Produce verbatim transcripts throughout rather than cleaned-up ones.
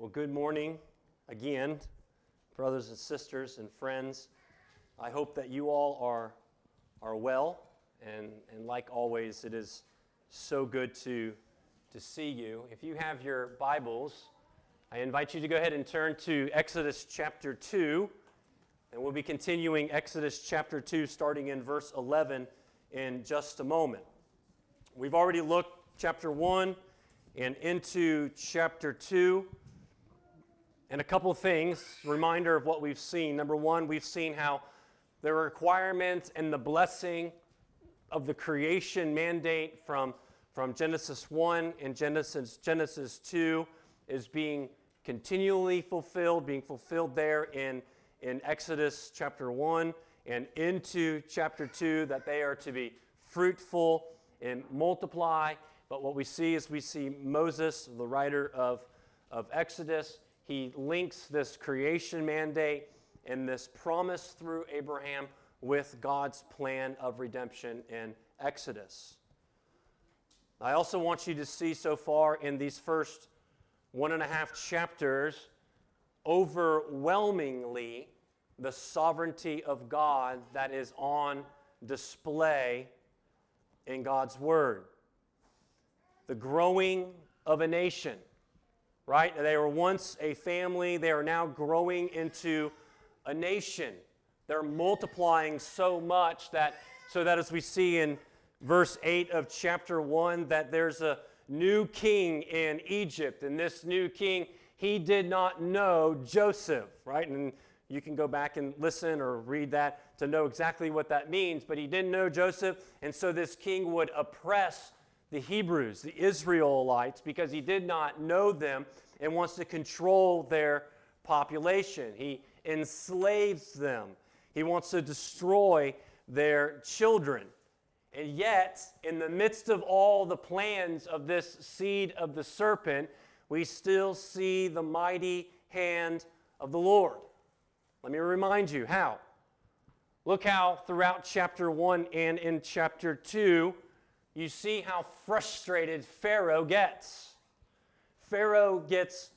Well, good morning again, brothers and sisters and friends. I hope that you all are are well, and, and like always, it is so good to, to see you. If you have your Bibles, I invite you to go ahead and turn to Exodus chapter two, and we'll be continuing Exodus chapter two, starting in verse eleven in just a moment. We've already looked chapter one and into chapter two. And a couple of things, reminder of what we've seen. Number one, we've seen how the requirements and the blessing of the creation mandate from, from Genesis one and Genesis, Genesis two is being continually fulfilled, being fulfilled there in, in Exodus chapter one and into chapter two, that they are to be fruitful and multiply. But what we see is we see Moses, the writer of, of Exodus, he links this creation mandate and this promise through Abraham with God's plan of redemption in Exodus. I also want you to see so far in these first one and a half chapters, overwhelmingly the sovereignty of God that is on display in God's Word. The growing of a nation. Right? They were once a family. They are now growing into a nation. They're multiplying so much that, so that as we see in verse eight of chapter one, that there's a new king in Egypt. And this new king, he did not know Joseph. Right? And you can go back and listen or read that to know exactly what that means. But he didn't know Joseph. And so this king would oppress the Hebrews, the Israelites, because he did not know them and wants to control their population. He enslaves them. He wants to destroy their children. And yet, in the midst of all the plans of this seed of the serpent, we still see the mighty hand of the Lord. Let me remind you how. Look how throughout chapter one and in chapter two, you see how frustrated Pharaoh gets. Pharaoh gets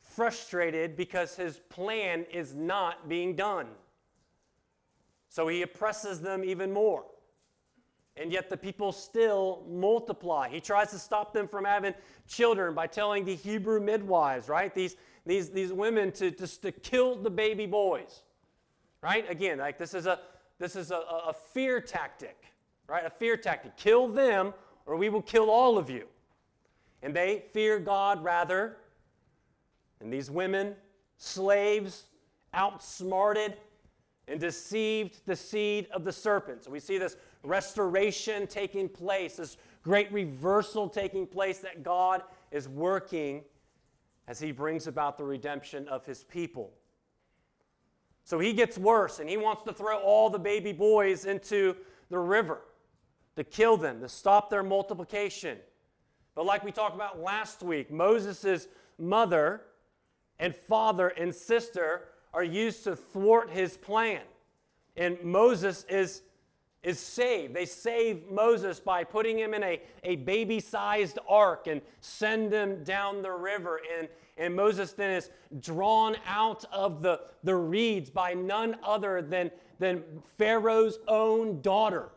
frustrated because his plan is not being done. So he oppresses them even more. And yet the people still multiply. He tries to stop them from having children by telling the Hebrew midwives, right? These, these, these women to just to kill the baby boys. Right? Again, like this is a this is a, a fear tactic. Right, a fear tactic. Kill them, or we will kill all of you. And they fear God rather. And these women, slaves, outsmarted and deceived the seed of the serpent. So we see this restoration taking place, this great reversal taking place that God is working as he brings about the redemption of his people. So he gets worse, and he wants to throw all the baby boys into the river, to kill them, to stop their multiplication. But like we talked about last week, Moses' mother and father and sister are used to thwart his plan. And Moses is, is saved. They save Moses by putting him in a, a baby-sized ark and send him down the river. And, and Moses then is drawn out of the, the reeds by none other than Then Pharaoh's own daughter.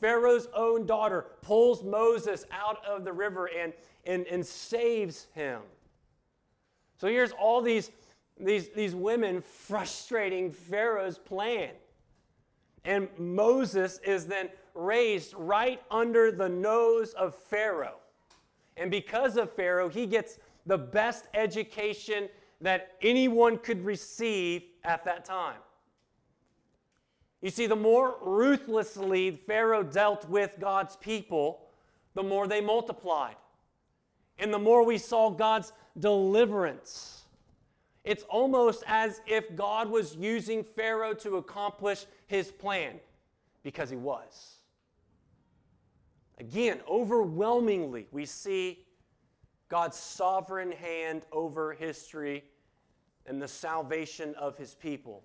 Pharaoh's own daughter pulls Moses out of the river and, and, and saves him. So here's all these, these, these women frustrating Pharaoh's plan. And Moses is then raised right under the nose of Pharaoh. And because of Pharaoh, he gets the best education that anyone could receive at that time. You see, the more ruthlessly Pharaoh dealt with God's people, the more they multiplied. And the more we saw God's deliverance. It's almost as if God was using Pharaoh to accomplish his plan, because he was. Again, overwhelmingly, we see God's sovereign hand over history and the salvation of his people.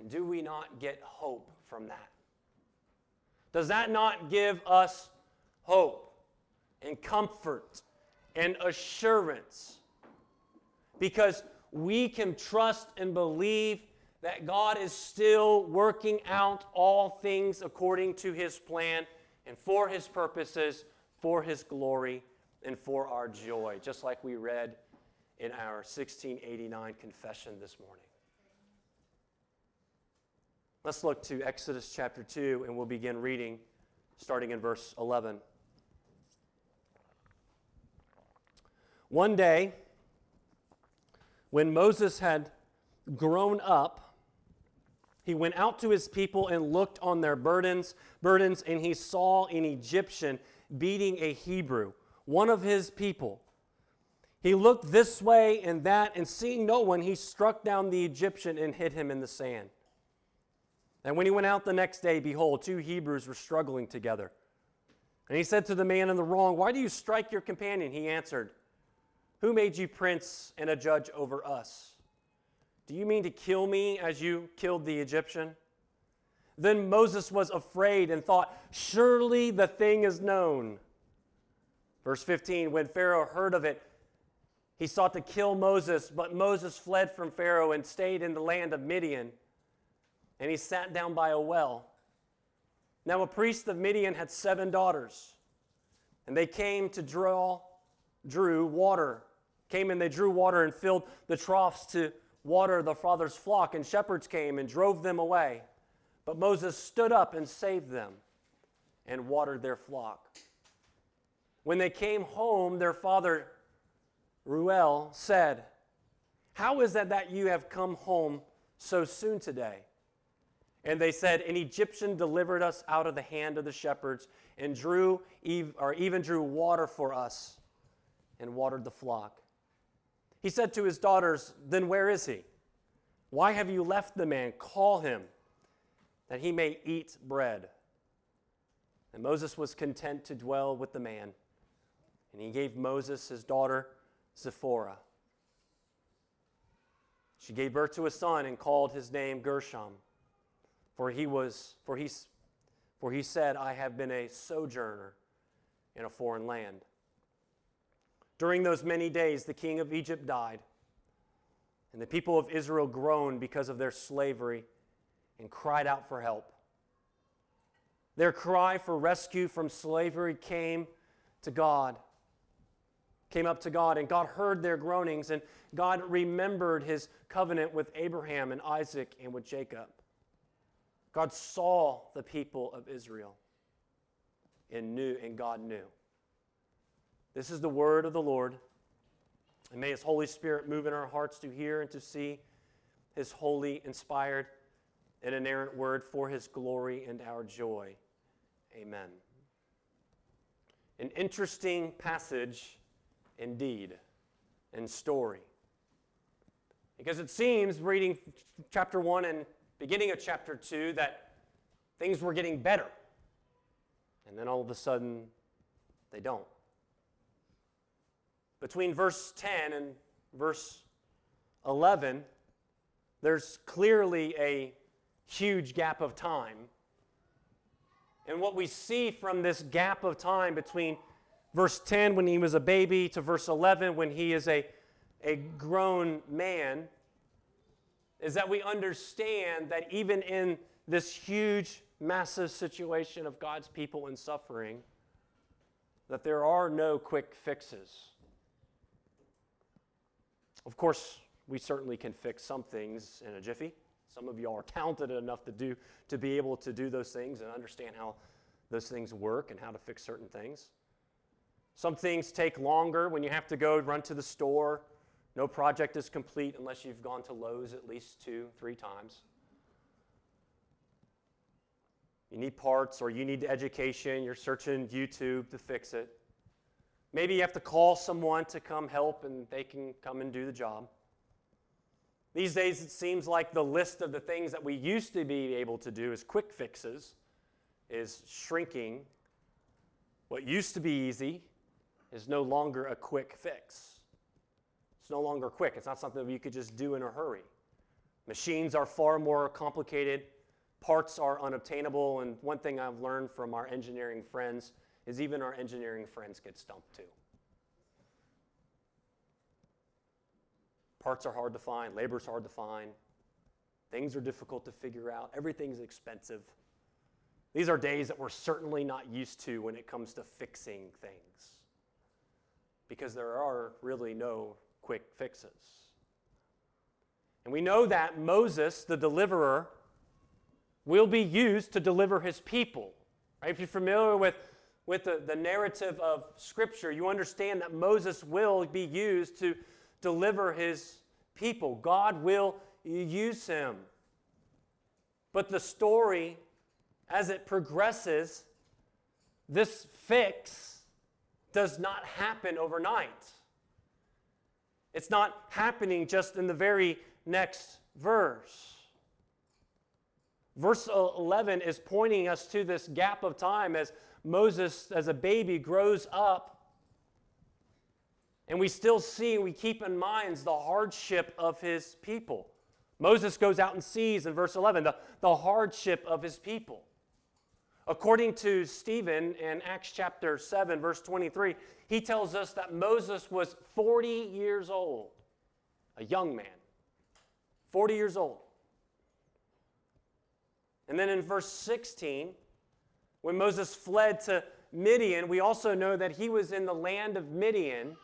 And do we not get hope from that? Does that not give us hope and comfort and assurance because we can trust and believe that God is still working out all things according to his plan and for his purposes, for his glory, and for our joy, just like we read in our sixteen eighty-nine confession this morning. Let's look to Exodus chapter two, and we'll begin reading starting in verse eleven. One day, when Moses had grown up, he went out to his people and looked on their burdens, burdens, and he saw an Egyptian beating a Hebrew, one of his people. He looked this way and that, and seeing no one, he struck down the Egyptian and hit him in the sand. And when he went out the next day, behold, two Hebrews were struggling together. And he said to the man in the wrong, "Why do you strike your companion?" He answered, "Who made you prince and a judge over us? Do you mean to kill me as you killed the Egyptian?" Then Moses was afraid and thought, "Surely the thing is known." Verse fifteen, when Pharaoh heard of it, he sought to kill Moses, but Moses fled from Pharaoh and stayed in the land of Midian, and he sat down by a well. Now a priest of Midian had seven daughters, and they came to draw, drew water, came and they drew water and filled the troughs to water the father's flock, and shepherds came and drove them away. But Moses stood up and saved them and watered their flock. When they came home, their father, Ruel, said, "How is it that you have come home so soon today?" And they said, "An Egyptian delivered us out of the hand of the shepherds and drew, or even drew water for us and watered the flock." He said to his daughters, "Then where is he? Why have you left the man? Call him, that he may eat bread." And Moses was content to dwell with the man, and he gave Moses his daughter Zipporah. She gave birth to a son and called his name Gershom, for he was for he for he said, "I have been a sojourner in a foreign land." During those many days, the king of Egypt died, and the people of Israel groaned because of their slavery and cried out for help. Their cry for rescue from slavery came to God, came up to God, and God heard their groanings, and God remembered his covenant with Abraham and Isaac and with Jacob. God saw the people of Israel and knew, and God knew. This is the word of the Lord, and may his Holy Spirit move in our hearts to hear and to see his holy, inspired, and inerrant word for his glory and our joy. Amen. An interesting passage indeed, and story. Because it seems, reading chapter one and beginning of chapter two, that things were getting better, and then all of a sudden, they don't. Between verse ten and verse eleven, there's clearly a huge gap of time. And what we see from this gap of time between verse ten, when he was a baby, to verse eleven, when he is a, a grown man, is that we understand that even in this huge, massive situation of God's people in suffering, that there are no quick fixes. Of course, we certainly can fix some things in a jiffy. Some of y'all are talented enough to do to be able to do those things and understand how those things work and how to fix certain things. Some things take longer. When you have to go run to the store, no project is complete unless you've gone to Lowe's at least two, three times. You need parts, or you need education. You're searching YouTube to fix it. Maybe you have to call someone to come help, and they can come and do the job. These days, it seems like the list of the things that we used to be able to do as quick fixes is shrinking. What used to be easy is no longer a quick fix. It's no longer quick. It's not something that you could just do in a hurry. Machines are far more complicated. Parts are unobtainable. And one thing I've learned from our engineering friends is even our engineering friends get stumped too. Parts are hard to find. Labor's hard to find. Things are difficult to figure out. Everything's expensive. These are days that we're certainly not used to when it comes to fixing things, because there are really no quick fixes. And we know that Moses, the deliverer, will be used to deliver his people. Right? If you're familiar with, with the, the narrative of Scripture, you understand that Moses will be used to deliver his people. God will use him. But the story, as it progresses, this fix does not happen overnight. It's not happening just in the very next verse. Verse eleven is pointing us to this gap of time as Moses, as a baby, grows up. And we still see, we keep in mind the hardship of his people. Moses goes out and sees, in verse eleven, the, the hardship of his people. According to Stephen in Acts chapter seven, verse twenty-three, he tells us that Moses was forty years old, a young man, forty years old. And then in verse sixteen, when Moses fled to Midian, we also know that he was in the land of Midian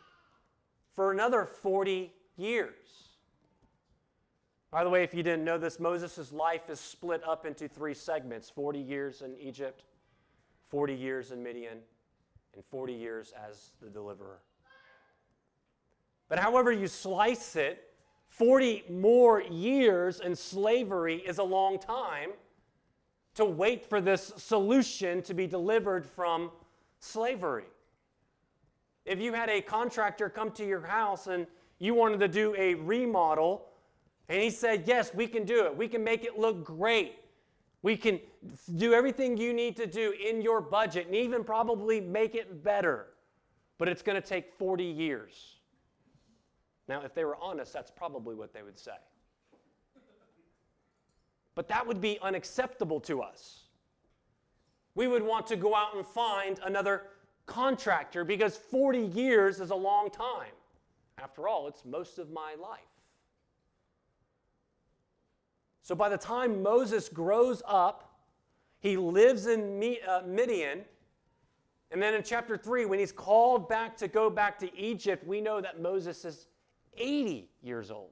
for another forty years. By the way, if you didn't know this, Moses' life is split up into three segments, forty years in Egypt, forty years in Midian, and forty years as the deliverer. But however you slice it, forty more years in slavery is a long time to wait for this solution to be delivered from slavery. If you had a contractor come to your house and you wanted to do a remodel, and he said, yes, we can do it. We can make it look great. We can do everything you need to do in your budget and even probably make it better. But it's going to take forty years. Now, if they were honest, that's probably what they would say. But that would be unacceptable to us. We would want to go out and find another contractor because forty years is a long time. After all, it's most of my life. So by the time Moses grows up, he lives in Midian. And then in chapter three, when he's called back to go back to Egypt, we know that Moses is eighty years old.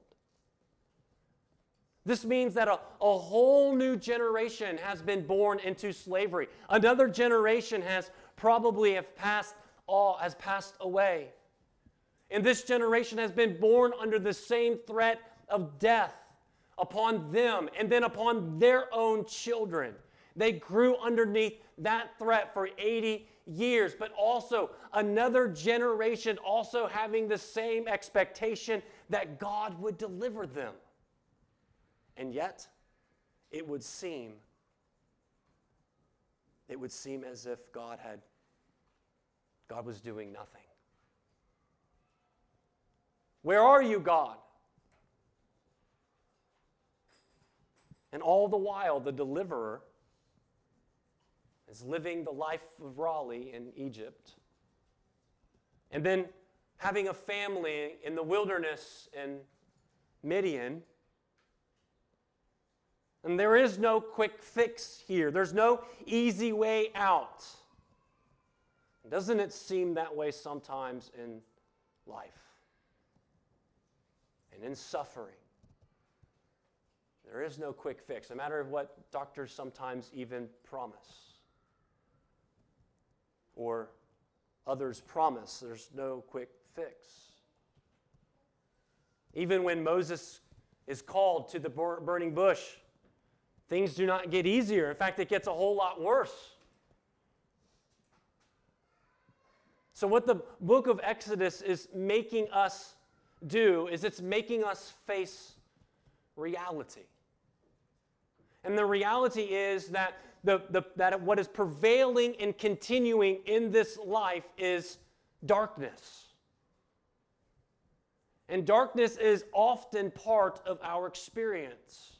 This means that a, a whole new generation has been born into slavery. Another generation has probably have passed all, has passed away. And this generation has been born under the same threat of death upon them and then upon their own children. They grew underneath that threat for eighty years, but also another generation also having the same expectation that God would deliver them. And yet, it would seem, it would seem as if God had, God was doing nothing. Where are you, God? And all the while, the deliverer is living the life of Raleigh in Egypt and then having a family in the wilderness in Midian. And there is no quick fix here. There's no easy way out. Doesn't it seem that way sometimes in life and in suffering? There is no quick fix, no matter what doctors sometimes even promise or others promise. There's no quick fix. Even when Moses is called to the burning bush, things do not get easier. In fact, it gets a whole lot worse. So what the book of Exodus is making us do is it's making us face reality. And the reality is that, the, the, that what is prevailing and continuing in this life is darkness. And darkness is often part of our experience.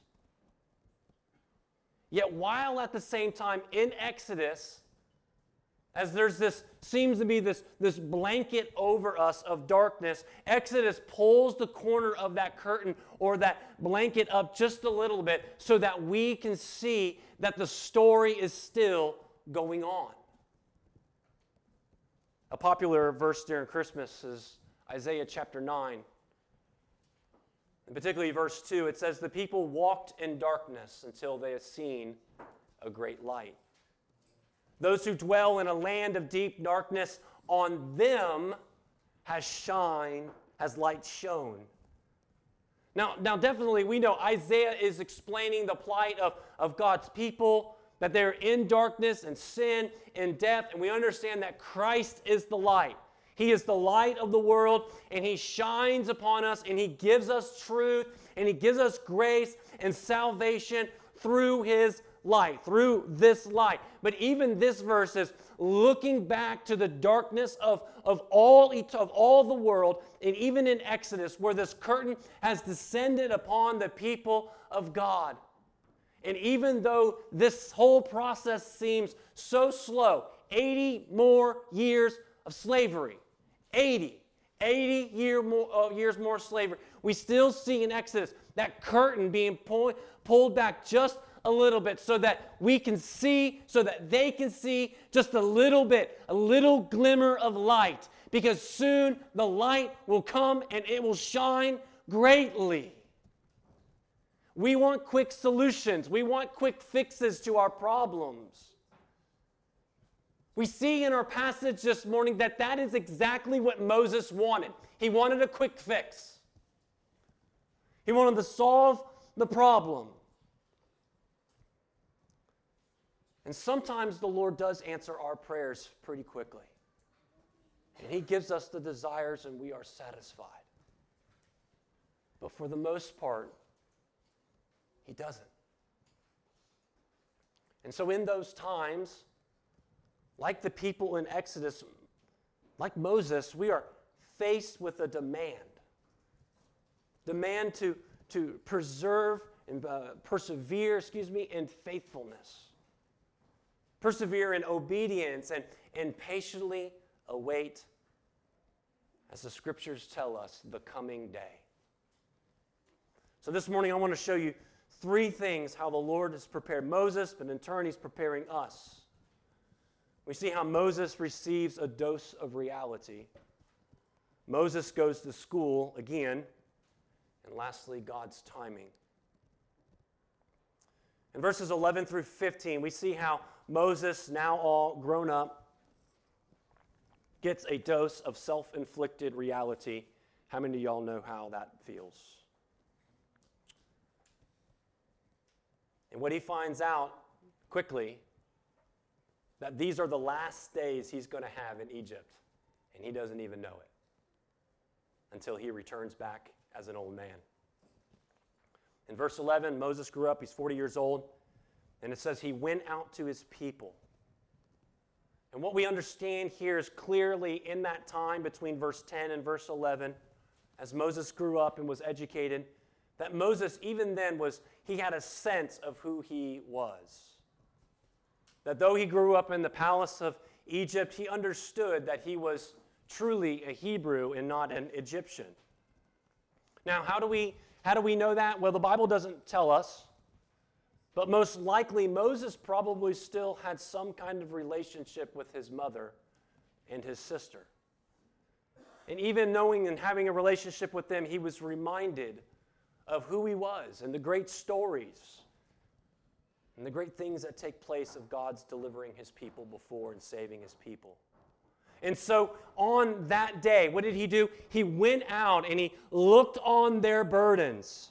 Yet while at the same time in Exodus, As there's this, seems to be this, this blanket over us of darkness, Exodus pulls the corner of that curtain or that blanket up just a little bit so that we can see that the story is still going on. A popular verse during Christmas is Isaiah chapter nine. And particularly verse two, it says, "The people walked in darkness until they had seen a great light. Those who dwell in a land of deep darkness, on them has shine, has light shone." Now, now definitely we know Isaiah is explaining the plight of, of God's people, that they're in darkness and sin and death, and we understand that Christ is the light. He is the light of the world, and He shines upon us, and He gives us truth, and He gives us grace and salvation through His light, through this light. But even this verse is looking back to the darkness of, of, all, of all the world, and even in Exodus, where this curtain has descended upon the people of God. And even though this whole process seems so slow, eighty more years of slavery, eighty, eighty year more, uh, years more slavery, we still see in Exodus that curtain being pull, pulled back just a little bit so that we can see, so that they can see just a little bit, a little glimmer of light, because soon the light will come and it will shine greatly. We want quick solutions. We want quick fixes to our problems. We see in our passage this morning that that is exactly what Moses wanted. He wanted a quick fix. He wanted to solve the problem. And sometimes the Lord does answer our prayers pretty quickly. And He gives us the desires and we are satisfied. But for the most part, He doesn't. And so in those times, like the people in Exodus, like Moses, we are faced with a demand. Demand to, to preserve and uh, persevere, excuse me, in faithfulness. Persevere in obedience and, and patiently await, as the Scriptures tell us, the coming day. So this morning I want to show you three things how the Lord has prepared Moses, but in turn He's preparing us. We see how Moses receives a dose of reality. Moses goes to school again. And lastly, God's timing. In verses eleven through fifteen, we see how Moses, now all grown up, gets a dose of self-inflicted reality. How many of y'all know how that feels? And what he finds out quickly, that these are the last days he's going to have in Egypt, and he doesn't even know it until he returns back as an old man. In verse eleven, Moses grew up, he's forty years old, and it says he went out to his people. And what we understand here is clearly in that time between verse ten and verse eleven, as Moses grew up and was educated, that Moses even then was, he had a sense of who he was. That though he grew up in the palace of Egypt, he understood that he was truly a Hebrew and not an Egyptian. Now, how do we how do we know that? Well, the Bible doesn't tell us, but most likely Moses probably still had some kind of relationship with his mother and his sister. And even knowing and having a relationship with them, he was reminded of who he was and the great stories and the great things that take place of God's delivering His people before and saving His people. And so on that day, what did he do? He went out and he looked on their burdens.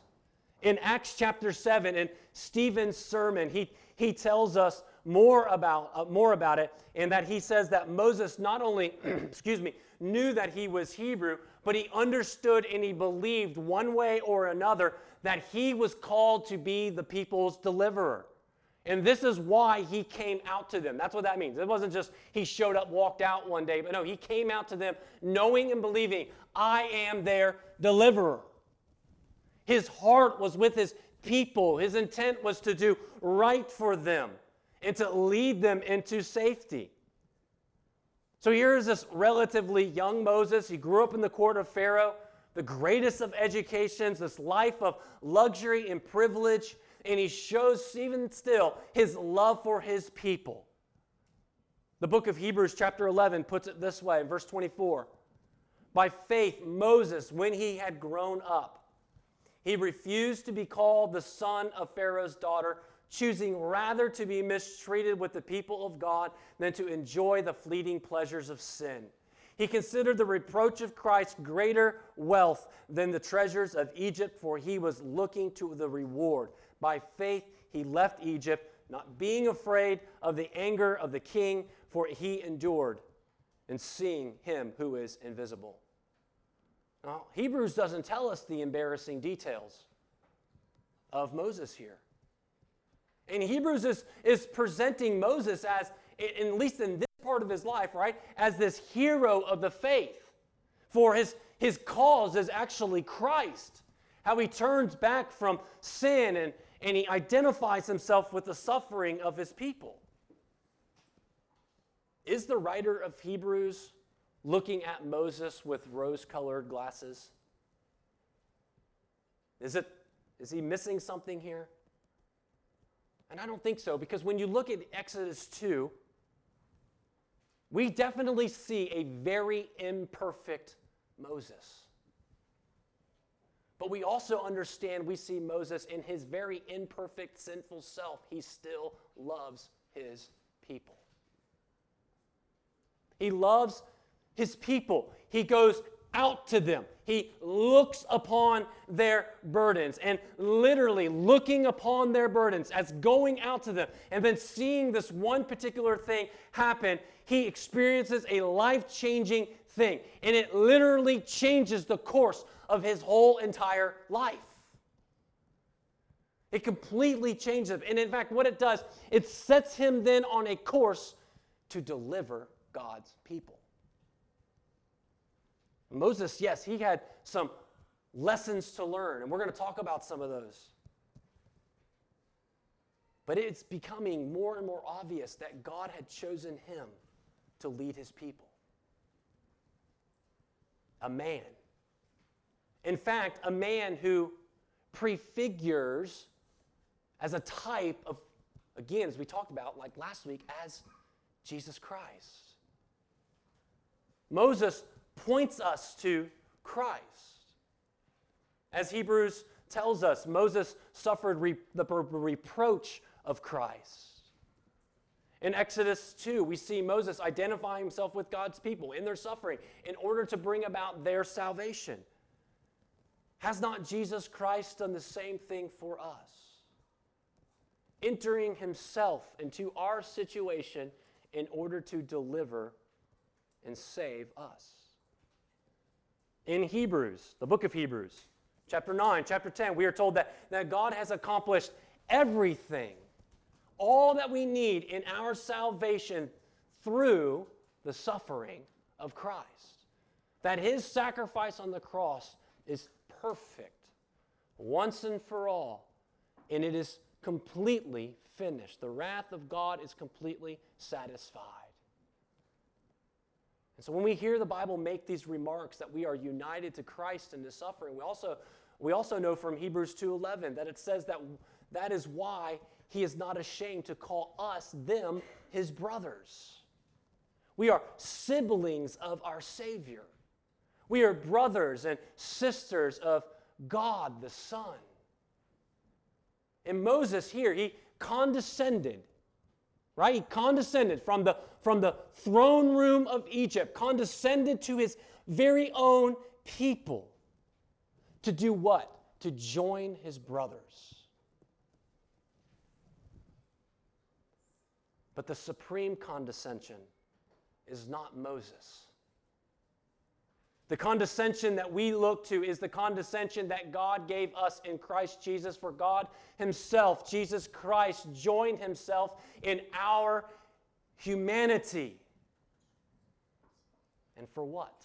In Acts chapter seven, in Stephen's sermon, he, he tells us more about, uh, more about it, and that he says that Moses not only excuse me, knew that he was Hebrew, but he understood and he believed one way or another that he was called to be the people's deliverer. And this is why he came out to them. That's what that means. It wasn't just he showed up, walked out one day, but no, he came out to them knowing and believing, I am their deliverer. His heart was with his people. His intent was to do right for them and to lead them into safety. So here's this relatively young Moses. He grew up in the court of Pharaoh, the greatest of educations, this life of luxury and privilege, and he shows even still his love for his people. The book of Hebrews chapter eleven puts it this way in verse twenty-four. By faith, Moses, when he had grown up, he refused to be called the son of Pharaoh's daughter, choosing rather to be mistreated with the people of God than to enjoy the fleeting pleasures of sin. He considered the reproach of Christ greater wealth than the treasures of Egypt, for he was looking to the reward. By faith, he left Egypt, not being afraid of the anger of the king, for he endured and seeing him who is invisible. Now, Hebrews doesn't tell us the embarrassing details of Moses here. And Hebrews is, is presenting Moses as, at least in this part of his life, right, as this hero of the faith. For his, his cause is actually Christ. How he turns back from sin and, and he identifies himself with the suffering of his people. Is the writer of Hebrews looking at Moses with rose-colored glasses? Is it, is he missing something here? And I don't think so, because when you look at Exodus two, we definitely see a very imperfect Moses. But we also understand we see Moses in his very imperfect, sinful self. He still loves his people. He loves his people. He goes out to them. He looks upon their burdens, and literally looking upon their burdens as going out to them and then seeing this one particular thing happen, he experiences a life-changing thing, and it literally changes the course of his whole entire life. It completely changes him. And in fact, what it does, it sets him then on a course to deliver God's people. Moses, yes, he had some lessons to learn, and we're going to talk about some of those. But it's becoming more and more obvious that God had chosen him to lead his people. A man. In fact, a man who prefigures as a type of, again, as we talked about like last week, as Jesus Christ. Moses points us to Christ. As Hebrews tells us, Moses suffered re- the re- reproach of Christ. In Exodus two, we see Moses identifying himself with God's people in their suffering in order to bring about their salvation. Has not Jesus Christ done the same thing for us? Entering himself into our situation in order to deliver and save us. In Hebrews, the book of Hebrews, chapter nine, chapter ten, we are told that, that God has accomplished everything, all that we need in our salvation through the suffering of Christ. That his sacrifice on the cross is perfect, once and for all, and it is completely finished. The wrath of God is completely satisfied. And so when we hear the Bible make these remarks that we are united to Christ in his suffering, we also, we also know from Hebrews two eleven that it says that that is why he is not ashamed to call us, them, his brothers. We are siblings of our Savior. We are brothers and sisters of God the Son. And Moses here, he condescended. Right? He condescended from the, from the throne room of Egypt, condescended to his very own people to do what? To join his brothers. But the supreme condescension is not Moses. The condescension that we look to is the condescension that God gave us in Christ Jesus. For God himself, Jesus Christ, joined himself in our humanity. And for what?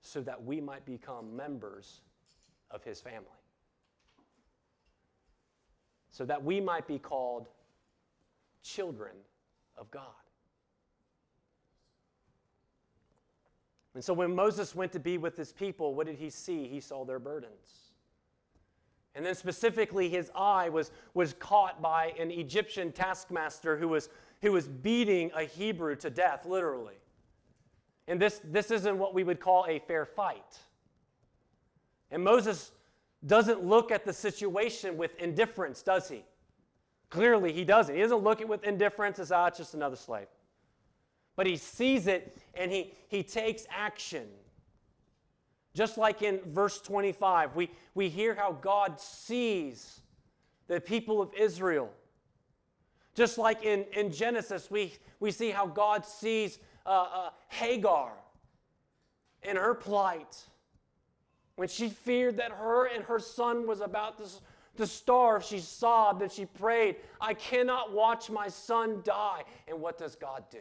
So that we might become members of his family. So that we might be called children of God. And so when Moses went to be with his people, what did he see? He saw their burdens. And then specifically, his eye was, was caught by an Egyptian taskmaster who was, who was beating a Hebrew to death, literally. And this, this isn't what we would call a fair fight. And Moses doesn't look at the situation with indifference, does he? Clearly, he doesn't. He doesn't look at it with indifference as, ah, it's just another slave. But he sees it, and he, he takes action. Just like in verse twenty-five, we, we hear how God sees the people of Israel. Just like in, in Genesis, we, we see how God sees uh, uh, Hagar in her plight. When she feared that her and her son was about to, to starve, she sobbed and she prayed, I cannot watch my son die. And what does God do?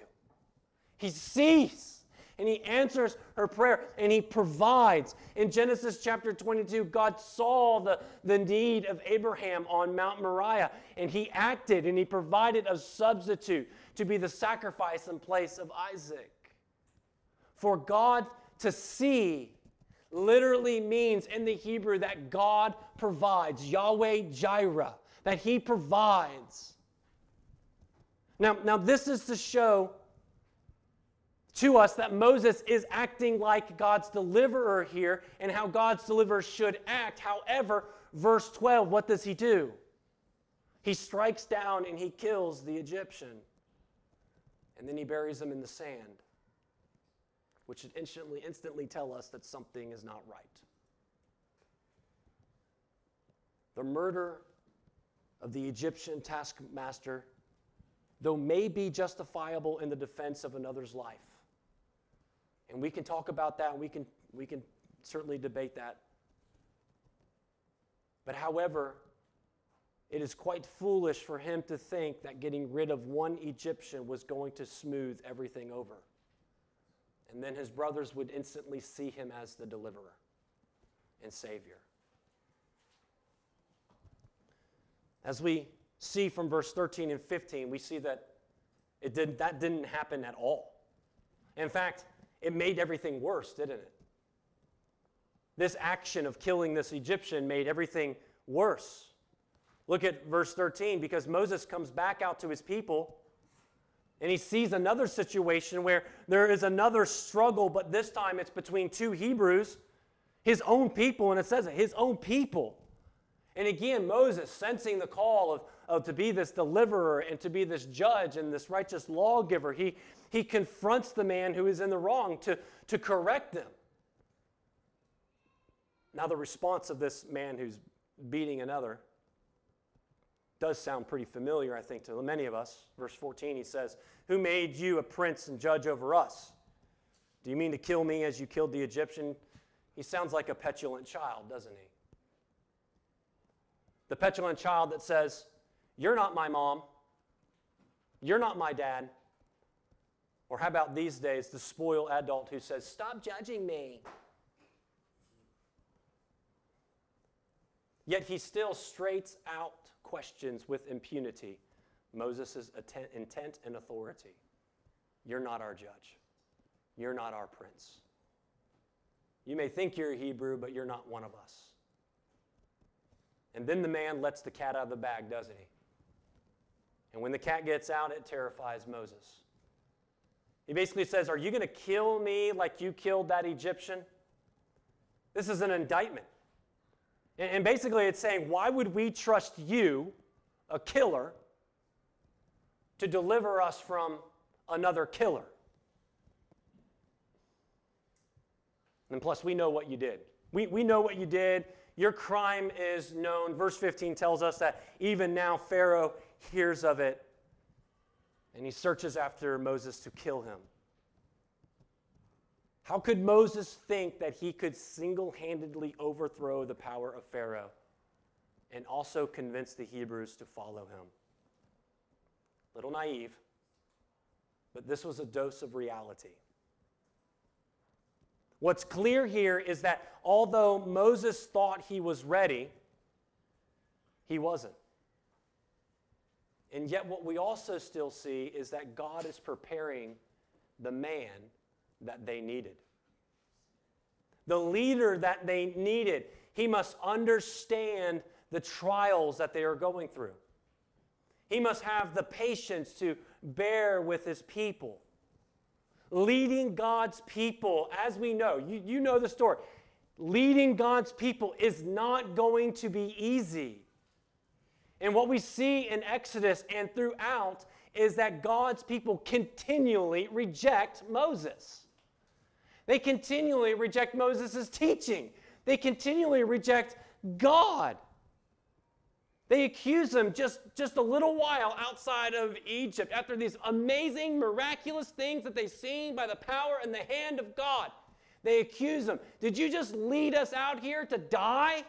He sees. And he answers her prayer, and he provides. In Genesis chapter twenty-two, God saw the, the need of Abraham on Mount Moriah, and he acted, and he provided a substitute to be the sacrifice in place of Isaac. For God to see literally means in the Hebrew that God provides, Yahweh Jireh, that he provides. Now, now this is to show to us that Moses is acting like God's deliverer here and how God's deliverer should act. However, verse twelve, what does he do? He strikes down and he kills the Egyptian. And then he buries him in the sand, which should instantly, instantly tell us that something is not right. The murder of the Egyptian taskmaster, though may be justifiable in the defense of another's life, and we can talk about that, and we can, we can certainly debate that. But however, it is quite foolish for him to think that getting rid of one Egyptian was going to smooth everything over. And then his brothers would instantly see him as the deliverer and savior. As we see from verse thirteen and fifteen, we see that it didn't, that didn't happen at all. In fact, it made everything worse, didn't it? This action of killing this Egyptian made everything worse. Look at verse thirteen, because Moses comes back out to his people, and he sees another situation where there is another struggle, but this time it's between two Hebrews, his own people, and it says it, his own people. And again, Moses, sensing the call of, of to be this deliverer and to be this judge and this righteous lawgiver, he, he confronts the man who is in the wrong to, to correct him. Now, the response of this man who's beating another does sound pretty familiar, I think, to many of us. Verse fourteen, he says, "Who made you a prince and judge over us? Do you mean to kill me as you killed the Egyptian?" He sounds like a petulant child, doesn't he? The petulant child that says, you're not my mom, you're not my dad. Or how about these days, the spoiled adult who says, stop judging me. Yet he still straightens out questions with impunity. Moses' intent and authority. You're not our judge. You're not our prince. You may think you're a Hebrew, but you're not one of us. And then the man lets the cat out of the bag, doesn't he? And when the cat gets out, it terrifies Moses. He basically says, are you going to kill me like you killed that Egyptian? This is an indictment. And basically it's saying, why would we trust you, a killer, to deliver us from another killer? And plus, we know what you did. We, we know what you did. Your crime is known. Verse fifteen tells us that even now Pharaoh hears of it, and he searches after Moses to kill him. How could Moses think that he could single-handedly overthrow the power of Pharaoh and also convince the Hebrews to follow him? A little naive, but this was a dose of reality. What's clear here is that although Moses thought he was ready, he wasn't. And yet what we also still see is that God is preparing the man that they needed. the leader that they needed. He must understand the trials that they are going through. He must have the patience to bear with his people. Leading God's people, as we know, you, you know the story. Leading God's people is not going to be easy. And what we see in Exodus and throughout is that God's people continually reject Moses. They continually reject Moses' teaching. They continually reject God. They accuse him just, just a little while outside of Egypt after these amazing, miraculous things that they've seen by the power and the hand of God. They accuse him. Did you just lead us out here to die?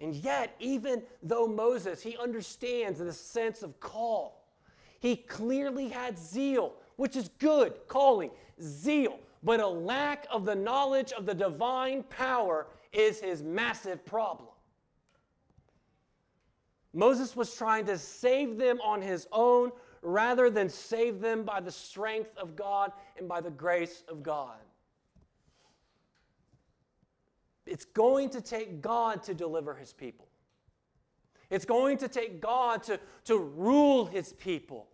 And yet, even though Moses, he understands the sense of call. He clearly had zeal, which is good, calling, zeal. But a lack of the knowledge of the divine power is his massive problem. Moses was trying to save them on his own rather than save them by the strength of God and by the grace of God. It's going to take God to deliver his people. It's going to take God to, to rule his people.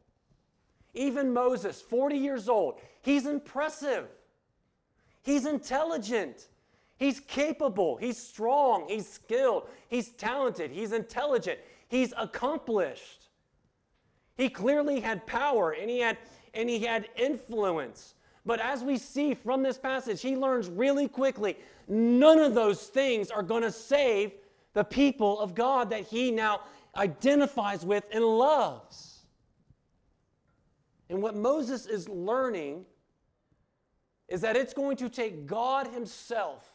Even Moses, forty years old, he's impressive. He's intelligent. He's capable. He's strong. He's skilled. He's talented. He's intelligent. He's accomplished. He clearly had power and he had, and he had influence. But as we see from this passage, he learns really quickly, none of those things are going to save the people of God that he now identifies with and loves. And what Moses is learning is that it's going to take God himself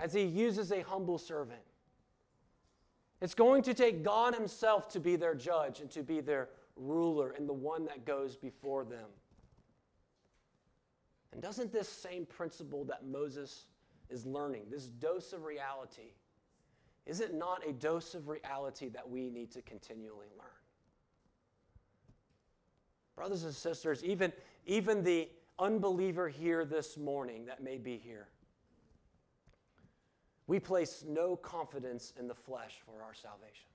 as he uses a humble servant. It's going to take God himself to be their judge and to be their ruler and the one that goes before them. And doesn't this same principle that Moses is learning, this dose of reality, is it not a dose of reality that we need to continually learn? Brothers and sisters, even, even the unbeliever here this morning that may be here, we place no confidence in the flesh for our salvation.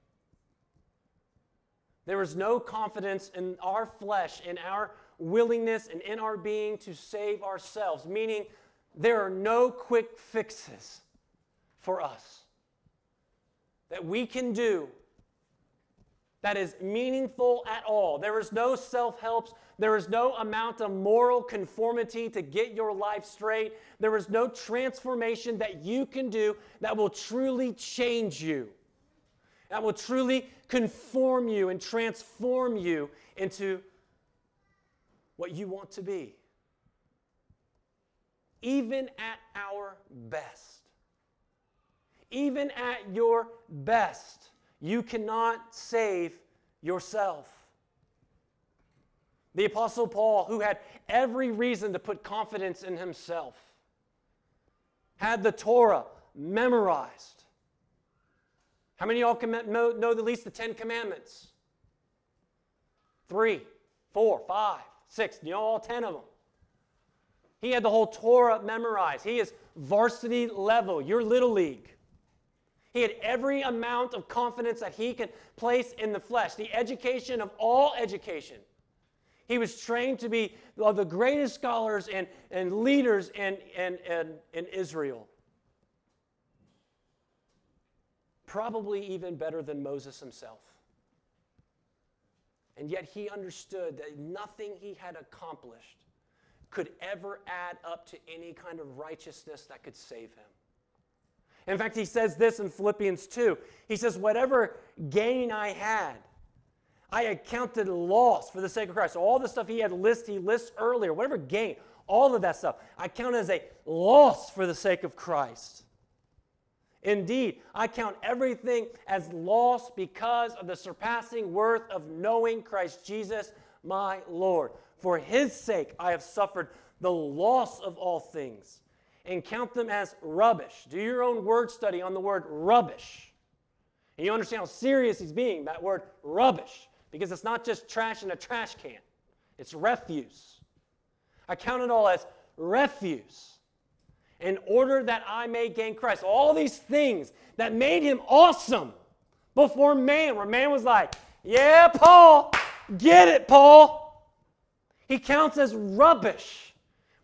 There is no confidence in our flesh, in our willingness, and in our being to save ourselves, meaning there are no quick fixes for us that we can do that is meaningful at all. There is no self-helps. There is no amount of moral conformity to get your life straight. There is no transformation that you can do that will truly change you, that will truly conform you and transform you into what you want to be. Even at our best, even at your best, you cannot save yourself. The Apostle Paul, who had every reason to put confidence in himself, had the Torah memorized. How many of y'all know, know at least the Ten Commandments? Three, four, five, six. You know all ten of them. He had the whole Torah memorized. He is varsity level, your little league. He had every amount of confidence that he could place in the flesh, the education of all education. He was trained to be one of the greatest scholars and, and leaders in, in, in, in Israel. Probably even better than Moses himself. And yet he understood that nothing he had accomplished could ever add up to any kind of righteousness that could save him. In fact, he says this in Philippians two. He says, whatever gain I had, I accounted loss for the sake of Christ. So all the stuff he had list, he lists earlier, whatever gain, all of that stuff, I count as a loss for the sake of Christ. Indeed, I count everything as loss because of the surpassing worth of knowing Christ Jesus, my Lord. For his sake, I have suffered the loss of all things and count them as rubbish. Do your own word study on the word rubbish. And you understand how serious he's being, that word rubbish, because it's not just trash in a trash can. It's refuse. I count it all as refuse, in order that I may gain Christ. All these things that made him awesome before man, where man was like, yeah, Paul, get it, Paul. He counts as rubbish.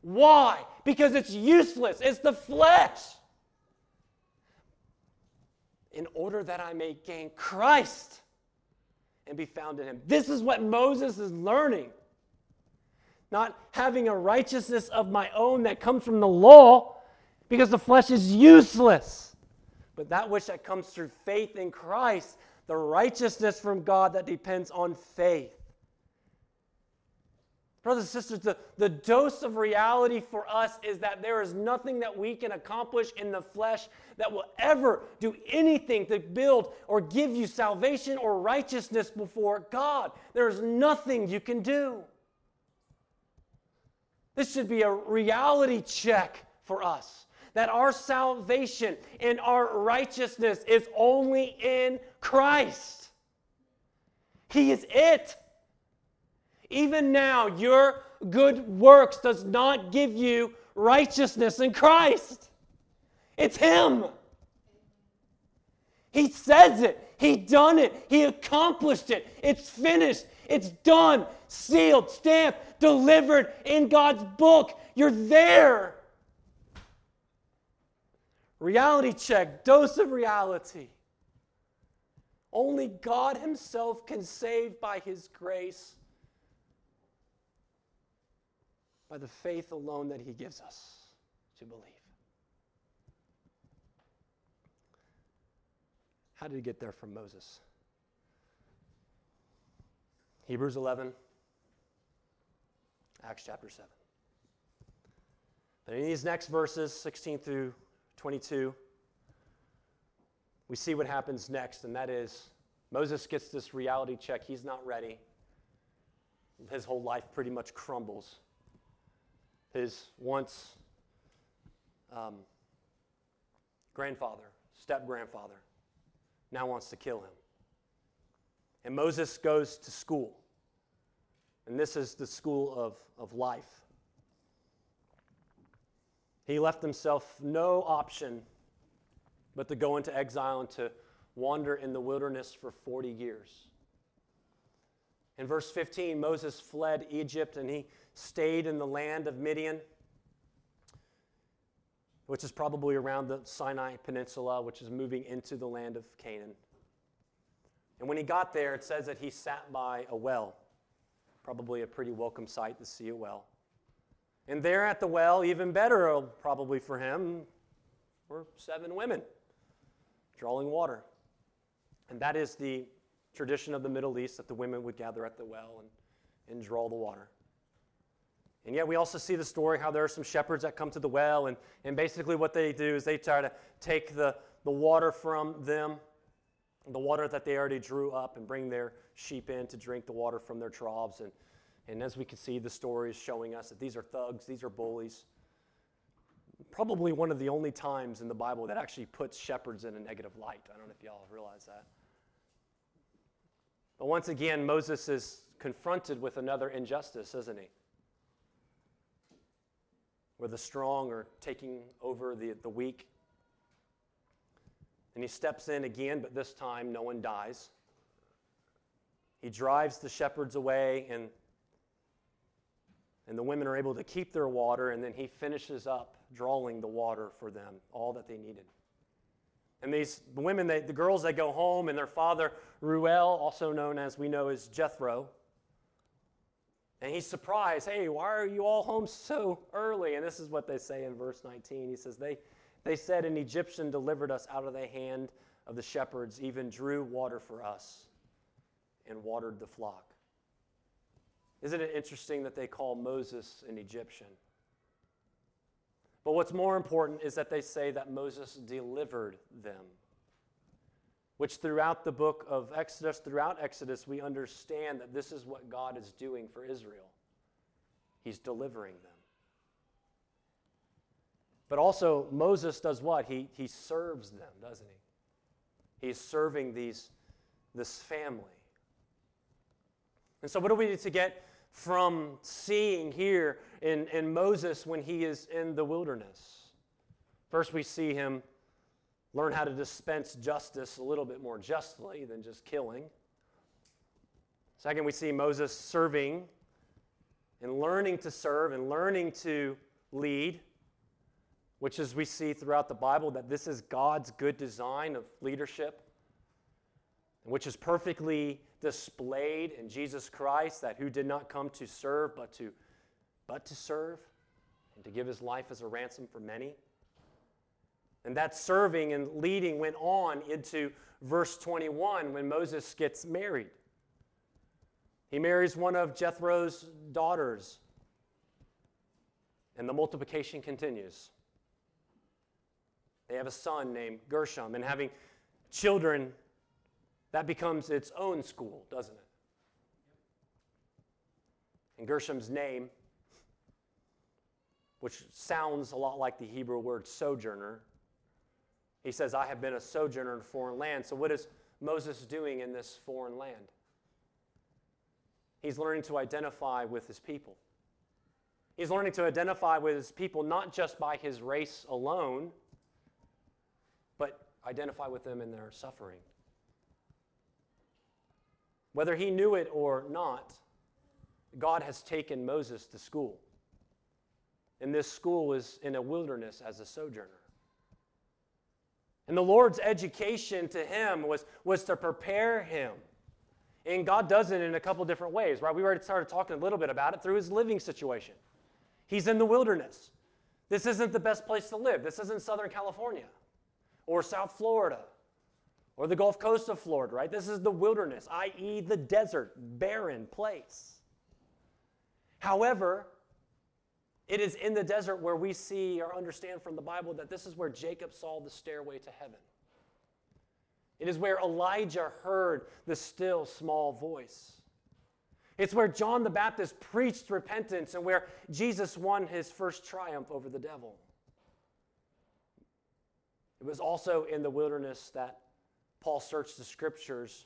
Why? Because it's useless. It's the flesh. In order that I may gain Christ and be found in him. This is what Moses is learning. Not having a righteousness of my own that comes from the law, because the flesh is useless. But that which that comes through faith in Christ, the righteousness from God that depends on faith. Brothers and sisters, the, the dose of reality for us is that there is nothing that we can accomplish in the flesh that will ever do anything to build or give you salvation or righteousness before God. There is nothing you can do. This should be a reality check for us, that our salvation and our righteousness is only in Christ. He is it. Even now, your good works does not give you righteousness in Christ. It's him. He says it. He done it. He accomplished it. It's finished. It's done, sealed, stamped, delivered in God's book. You're there. Reality check, dose of reality. Only God himself can save by his grace, by the faith alone that he gives us to believe. How did he get there from Moses? Hebrews eleven, Acts chapter seven. But in these next verses, sixteen through twenty-two, we see what happens next, and that is Moses gets this reality check. He's not ready. His whole life pretty much crumbles. His once um, grandfather, step-grandfather, now wants to kill him. And Moses goes to school. And this is the school of, of life. He left himself no option but to go into exile and to wander in the wilderness for forty years. In verse fifteen, Moses fled Egypt and he stayed in the land of Midian, which is probably around the Sinai Peninsula, which is moving into the land of Canaan. And when he got there, it says that he sat by a well, probably a pretty welcome sight to see a well. And there at the well, even better probably for him, were seven women drawing water. And that is the tradition of the Middle East, that the women would gather at the well and, and draw the water. And yet we also see the story how there are some shepherds that come to the well, and, and basically what they do is they try to take the, the water from them, the water that they already drew up, and bring their sheep in to drink the water from their troughs. And, and as we can see, the story is showing us that these are thugs, these are bullies. Probably one of the only times in the Bible that actually puts shepherds in a negative light. I don't know if y'all realize that. But once again, Moses is confronted with another injustice, isn't he? Where the strong are taking over the, the weak. And he steps in again, but this time no one dies. He drives the shepherds away, and, and the women are able to keep their water, and then he finishes up drawing the water for them, all that they needed. And these the women, they, the girls, they go home, and their father, Ruel, also known as we know as Jethro, and he's surprised. Hey, why are you all home so early? And this is what they say in verse nineteen. He says, they... They said, an Egyptian delivered us out of the hand of the shepherds, even drew water for us and watered the flock. Isn't it interesting that they call Moses an Egyptian? But what's more important is that they say that Moses delivered them, which throughout the book of Exodus, throughout Exodus, we understand that this is what God is doing for Israel. He's delivering them. But also, Moses does what? He, he serves them, doesn't he? He's serving these, this family. And so what do we need to get from seeing here in, in Moses when he is in the wilderness. First, we see him learn how to dispense justice a little bit more justly than just killing. Second, we see Moses serving and learning to serve and learning to lead, which is we see throughout the Bible that this is God's good design of leadership, which is perfectly displayed in Jesus Christ, that who did not come to serve but to, but to serve and to give his life as a ransom for many. And that serving and leading went on into verse twenty-one when Moses gets married. He marries one of Jethro's daughters, and the multiplication continues. They have a son named Gershom, and having children, that becomes its own school, doesn't it? And Gershom's name, which sounds a lot like the Hebrew word sojourner, he says, I have been a sojourner in a foreign land. So what is Moses doing in this foreign land? He's learning to identify with his people. He's learning to identify with his people not just by his race alone, but identify with them in their suffering. Whether he knew it or not, God has taken Moses to school. And this school is in a wilderness as a sojourner. And the Lord's education to him was, was to prepare him. And God does it in a couple different ways, right? We already started talking a little bit about it through his living situation. He's in the wilderness. This isn't the best place to live. This isn't Southern California or South Florida or the Gulf Coast of Florida, right? This is the wilderness, that is the desert, barren place. However, it is in the desert where we see or understand from the Bible that this is where Jacob saw the stairway to heaven. It is where Elijah heard the still small voice. It's where John the Baptist preached repentance and where Jesus won his first triumph over the devil. It was also in the wilderness that Paul searched the scriptures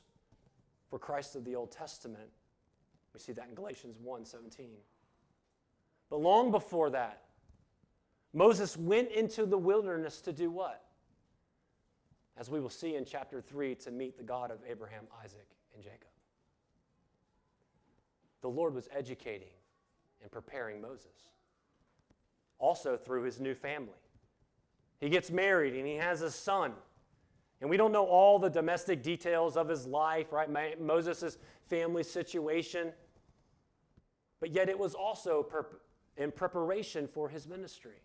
for Christ of the Old Testament. We see that in Galatians one seventeen. But long before that, Moses went into the wilderness to do what? As we will see in chapter three, to meet the God of Abraham, Isaac, and Jacob. The Lord was educating and preparing Moses, also through his new family. He gets married and he has a son. And we don't know all the domestic details of his life, right? Moses' family situation. But yet it was also in preparation for his ministry.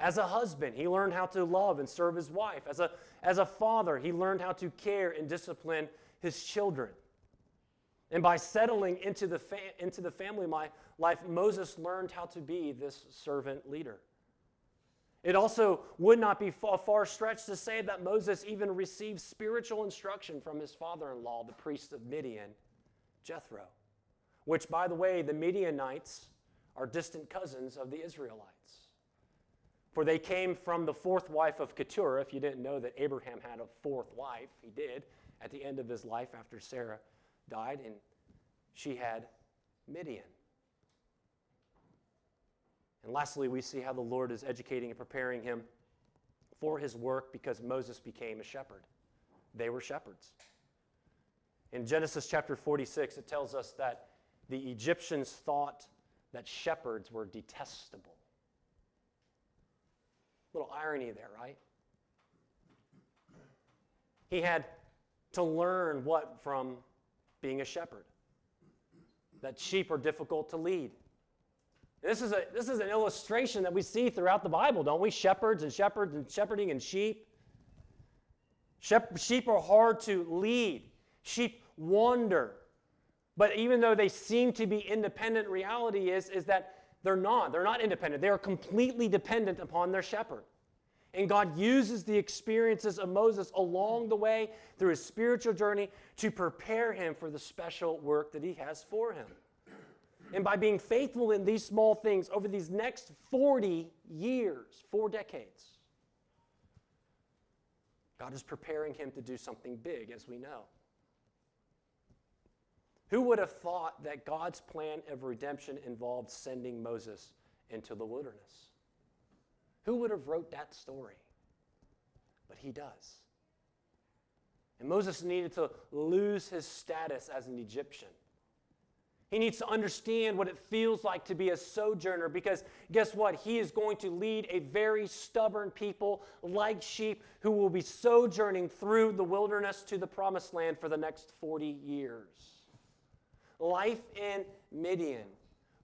As a husband, he learned how to love and serve his wife. As a, as a father, he learned how to care and discipline his children. And by settling into the, fa- into the family life, Moses learned how to be this servant leader. It also would not be a far stretch to say that Moses even received spiritual instruction from his father-in-law, the priest of Midian, Jethro, which, by the way, the Midianites are distant cousins of the Israelites. For they came from the fourth wife of Keturah. If you didn't know that Abraham had a fourth wife, he did, at the end of his life after Sarah died, and she had Midian. And lastly, we see how the Lord is educating and preparing him for his work because Moses became a shepherd. They were shepherds. In Genesis chapter forty-six, it tells us that the Egyptians thought that shepherds were detestable. Little irony there, right? He had to learn what from being a shepherd? That sheep are difficult to lead. This is a this is an illustration that we see throughout the Bible, don't we? Shepherds and shepherds and shepherding and sheep. Shep, sheep are hard to lead. Sheep wander. But even though they seem to be independent, reality is, is that They're not. They're not independent. They are completely dependent upon their shepherd. And God uses the experiences of Moses along the way through his spiritual journey to prepare him for the special work that he has for him. And by being faithful in these small things over these next forty years, four decades, God is preparing him to do something big, as we know. Who would have thought that God's plan of redemption involved sending Moses into the wilderness? Who would have wrote that story? But he does. And Moses needed to lose his status as an Egyptian. He needs to understand what it feels like to be a sojourner, because guess what? He is going to lead a very stubborn people like sheep who will be sojourning through the wilderness to the promised land for the next forty years. Life in Midian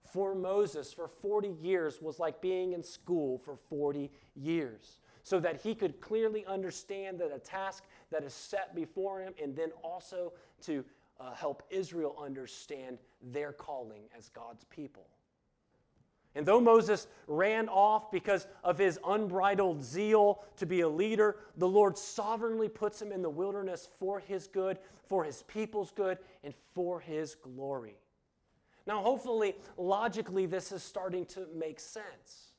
for Moses for forty years was like being in school for forty years, so that he could clearly understand that a task that is set before him, and then also to Uh, help Israel understand their calling as God's people. And though Moses ran off because of his unbridled zeal to be a leader, the Lord sovereignly puts him in the wilderness for his good, for his people's good, and for his glory. Now, hopefully, logically, this is starting to make sense.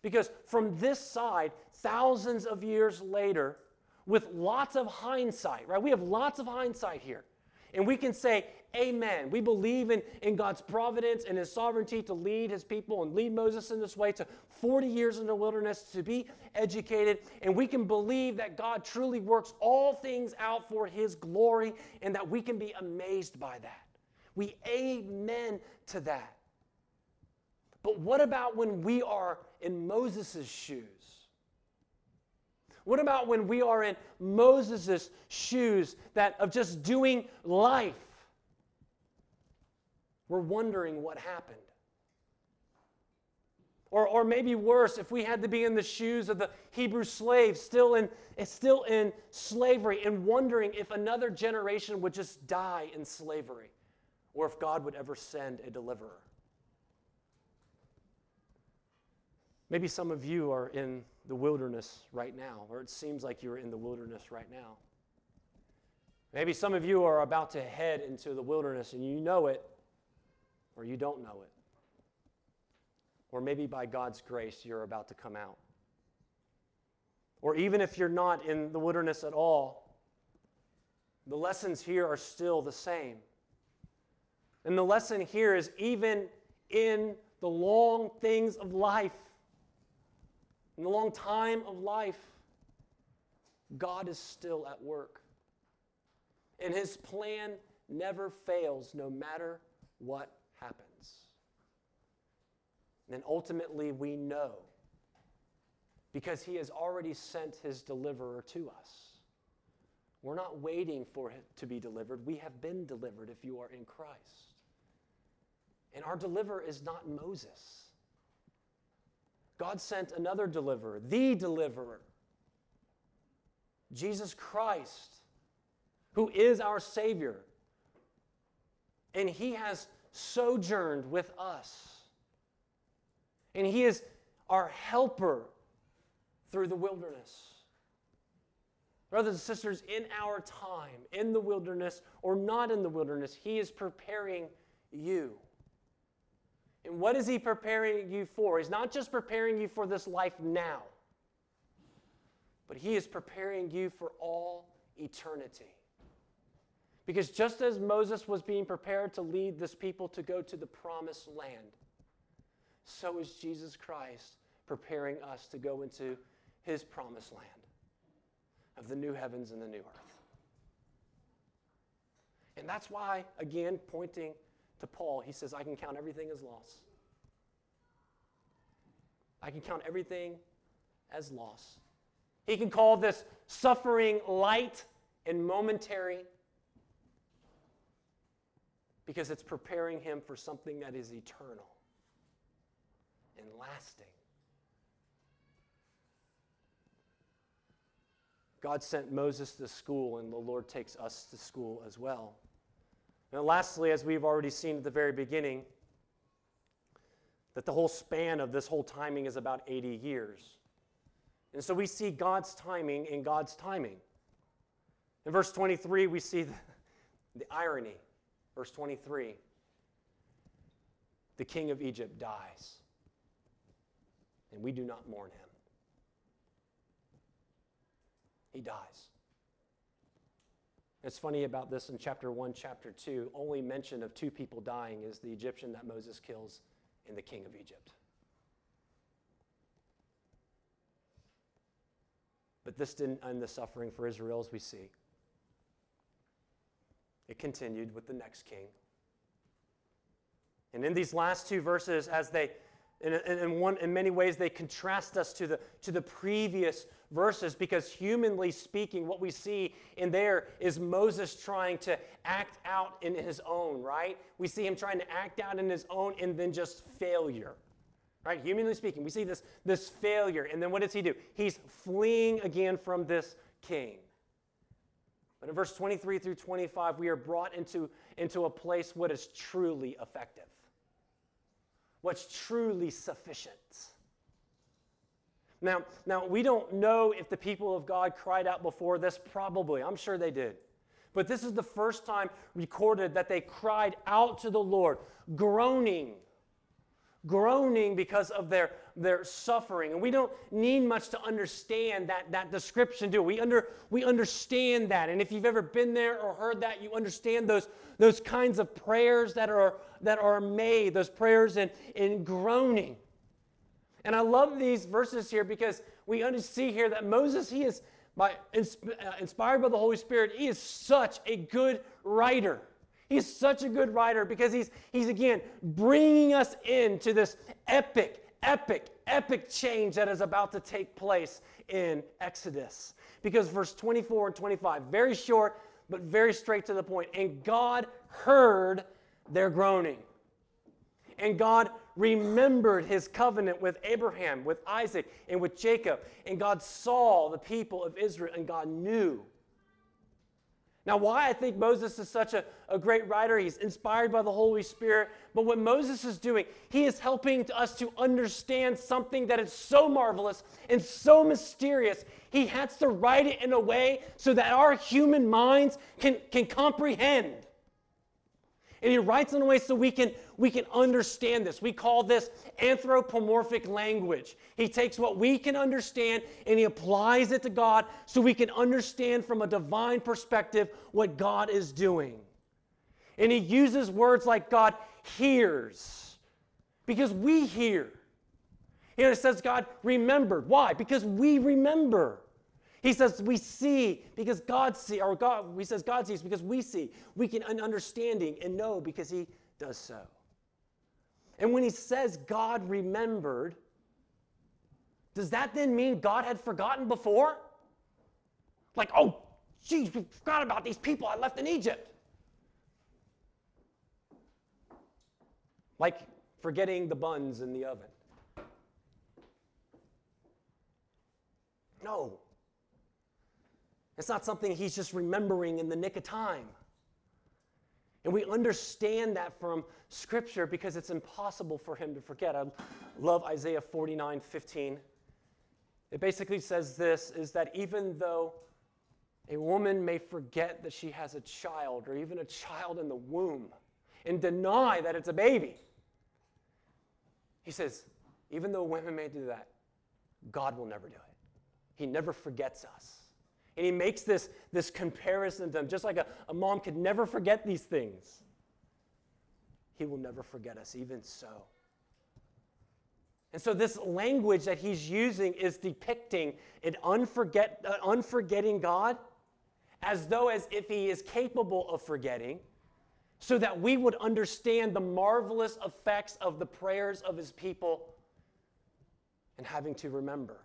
Because from this side, thousands of years later, with lots of hindsight, right? We have lots of hindsight here. And we can say, amen. We believe in, in God's providence and his sovereignty to lead his people and lead Moses in this way to forty years in the wilderness to be educated. And we can believe that God truly works all things out for his glory, and that we can be amazed by that. We amen to that. But what about when we are in Moses' shoes? What about when we are in Moses' shoes, that of just doing life? We're wondering what happened. Or, or maybe worse, if we had to be in the shoes of the Hebrew slaves, still in, still in slavery, and wondering if another generation would just die in slavery, or if God would ever send a deliverer. Maybe some of you are in the wilderness right now, or it seems like you're in the wilderness right now. Maybe some of you are about to head into the wilderness, and you know it, or you don't know it. Or maybe by God's grace, you're about to come out. Or even if you're not in the wilderness at all, the lessons here are still the same. And the lesson here is, even in the long things of life, in the long time of life, God is still at work. And his plan never fails, no matter what happens. And ultimately, we know, because he has already sent his deliverer to us. We're not waiting for him to be delivered. We have been delivered if you are in Christ. And our deliverer is not Moses. God sent another deliverer, the deliverer, Jesus Christ, who is our Savior. And he has sojourned with us. And he is our helper through the wilderness. Brothers and sisters, in our time, in the wilderness or not in the wilderness, he is preparing you. And what is he preparing you for? He's not just preparing you for this life now, but he is preparing you for all eternity. Because just as Moses was being prepared to lead this people to go to the promised land, so is Jesus Christ preparing us to go into his promised land of the new heavens and the new earth. And that's why, again, pointing to Paul, he says, I can count everything as loss. I can count everything as loss. He can call this suffering light and momentary, because it's preparing him for something that is eternal and lasting. God sent Moses to school, and the Lord takes us to school as well. And lastly, as we've already seen at the very beginning, that the whole span of this whole timing is about eighty years. And so we see God's timing in God's timing. In verse twenty-three, we see the, the irony. Verse twenty-three, the king of Egypt dies, and we do not mourn him. He dies. It's funny about this in chapter one, chapter two, only mention of two people dying is the Egyptian that Moses kills and the king of Egypt. But this didn't end the suffering for Israel, as we see. It continued with the next king. And in these last two verses, as they, in, in, one, in many ways, they contrast us to the, to the previous verses, because humanly speaking, what we see in there is Moses trying to act out in his own, right? We see him trying to act out in his own and then just failure, right? Humanly speaking, we see this, this failure. And then what does he do? He's fleeing again from this king. But in verse twenty-three through twenty-five, we are brought into, into a place what is truly effective, what's truly sufficient. Now, now, we don't know if the people of God cried out before this. Probably. I'm sure they did. But this is the first time recorded that they cried out to the Lord, groaning, groaning because of their, their suffering. And we don't need much to understand that, that description, do we? We, under, we understand that. And if you've ever been there or heard that, you understand those, those kinds of prayers that are, that are made, those prayers in, in groaning. And I love these verses here because we see here that Moses, he is by, inspired by the Holy Spirit. He is such a good writer. He's such a good writer because he's, he's again, bringing us into this epic, epic, epic change that is about to take place in Exodus. Because verse twenty-four and twenty-five, very short, but very straight to the point. And God heard their groaning. And God remembered his covenant with Abraham, with Isaac, and with Jacob. And God saw the people of Israel, and God knew. Now, why I think Moses is such a, a great writer, he's inspired by the Holy Spirit. But what Moses is doing, he is helping us to understand something that is so marvelous and so mysterious. He has to write it in a way so that our human minds can, can comprehend. And he writes in a way so we can, we can understand this. We call this anthropomorphic language. He takes what we can understand and he applies it to God so we can understand from a divine perspective what God is doing. And he uses words like God hears, because we hear. Here it says God remembered. Why? Because we remember. He says we see because God sees, or God, he says God sees because we see. We can understanding and know because he does so. And when he says God remembered, does that then mean God had forgotten before? Like, oh, geez, we forgot about these people I left in Egypt. Like forgetting the buns in the oven. No. It's not something he's just remembering in the nick of time. And we understand that from Scripture because it's impossible for him to forget. I love Isaiah forty-nine fifteen. It basically says this, is that even though a woman may forget that she has a child or even a child in the womb and deny that it's a baby, he says, even though women may do that, God will never do it. He never forgets us. And he makes this, this comparison to them, just like a, a mom could never forget these things. He will never forget us, even so. And so this language that he's using is depicting an unforget, uh, unforgetting God as though as if he is capable of forgetting, so that we would understand the marvelous effects of the prayers of his people and having to remember.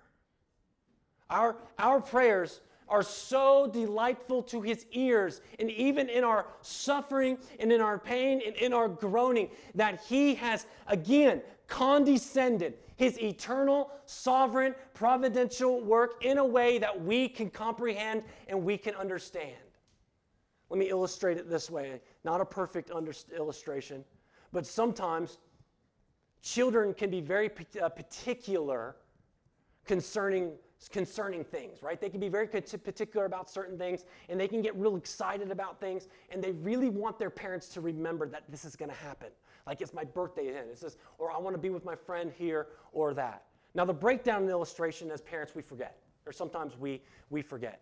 Our, our prayers are so delightful to his ears, and even in our suffering and in our pain and in our groaning, that he has again condescended his eternal, sovereign, providential work in a way that we can comprehend and we can understand. Let me illustrate it this way. Not a perfect under- illustration, but sometimes children can be very particular concerning concerning things, right? They can be very particular about certain things, and they can get real excited about things, and they really want their parents to remember that this is going to happen. Like, it's my birthday, and it's this, or I want to be with my friend here, or that. Now, the breakdown in the illustration, as parents, we forget, or sometimes we we forget.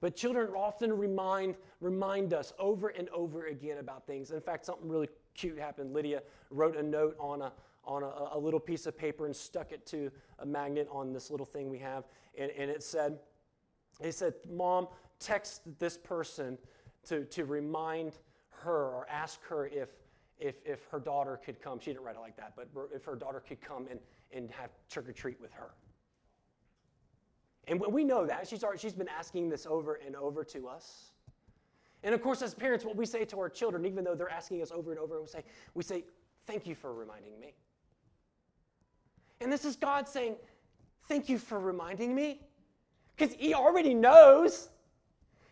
But children often remind remind us over and over again about things. In fact, something really cute happened. Lydia wrote a note on a on a, a little piece of paper and stuck it to a magnet on this little thing we have, and, and it said, it said, "Mom, text this person to to remind her or ask her if if if her daughter could come." She didn't write it like that, but if her daughter could come and and have trick or treat with her. And we know that. She's already, she's been asking this over and over to us. And of course, as parents, what we say to our children, even though they're asking us over and over, we say, we say, "Thank you for reminding me." And this is God saying, "Thank you for reminding me." Because he already knows.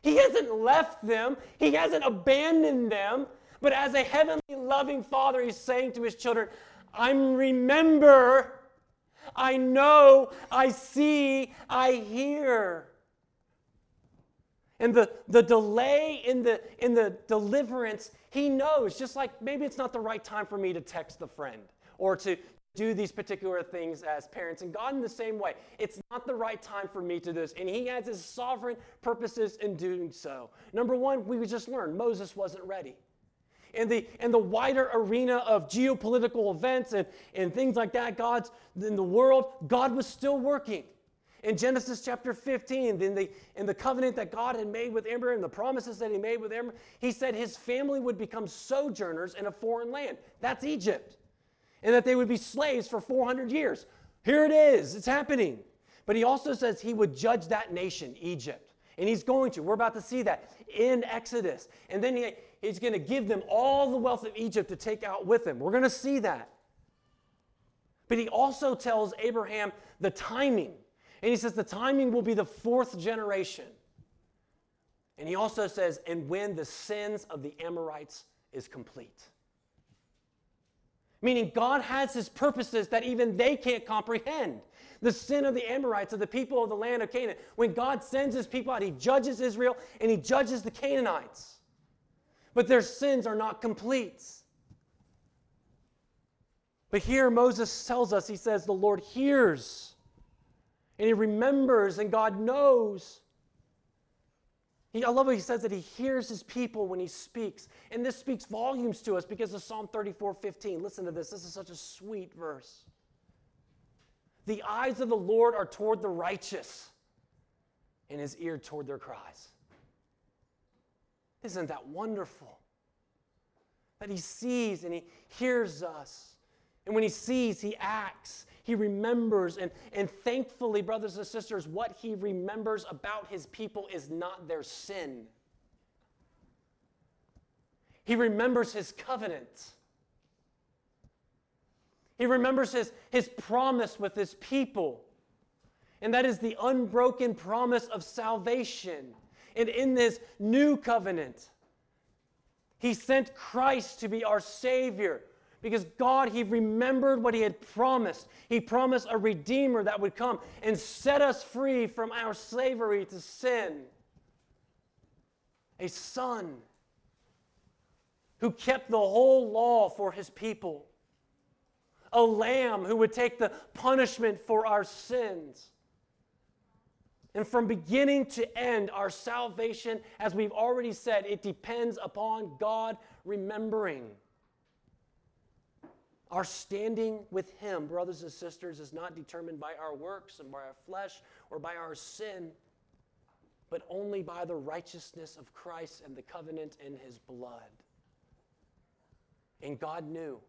He hasn't left them. He hasn't abandoned them. But as a heavenly, loving Father, he's saying to his children, "I remember. I know, I see, I hear." And the, the delay in the, in the deliverance, he knows. Just like maybe it's not the right time for me to text the friend or to do these particular things as parents. And God, in the same way, it's not the right time for me to do this. And he has his sovereign purposes in doing so. Number one, we just learned Moses wasn't ready. In the, in the wider arena of geopolitical events and, and things like that, God's in the world, God was still working. In Genesis chapter fifteen, in the, in the covenant that God had made with Abraham, the promises that he made with Abraham, he said his family would become sojourners in a foreign land. That's Egypt. And that they would be slaves for four hundred years. Here it is. It's happening. But he also says he would judge that nation, Egypt. And he's going to. We're about to see that in Exodus. And then he, he's going to give them all the wealth of Egypt to take out with him. We're going to see that. But he also tells Abraham the timing. And he says the timing will be the fourth generation. And he also says, and when the sins of the Amorites is complete. Meaning God has his purposes that even they can't comprehend. The sin of the Amorites, of the people of the land of Canaan. When God sends his people out, he judges Israel and he judges the Canaanites. But their sins are not complete. But here Moses tells us, he says, the Lord hears. And he remembers and God knows. He, I love what he says, that he hears his people when he speaks. And this speaks volumes to us because of Psalm thirty-four fifteen. Listen to this. This is such a sweet verse. The eyes of the Lord are toward the righteous, and his ear toward their cries. Isn't that wonderful? That he sees and he hears us. And when he sees, he acts. He remembers. And, and thankfully, brothers and sisters, what he remembers about his people is not their sin. He remembers his covenant. He remembers his, his promise with his people. And that is the unbroken promise of salvation. And in this new covenant, he sent Christ to be our Savior. Because God, he remembered what he had promised. He promised a Redeemer that would come and set us free from our slavery to sin. A son who kept the whole law for his people. A lamb who would take the punishment for our sins. And from beginning to end, our salvation, as we've already said, it depends upon God remembering. Our standing with him, brothers and sisters, is not determined by our works and by our flesh or by our sin, but only by the righteousness of Christ and the covenant in his blood. And God knew.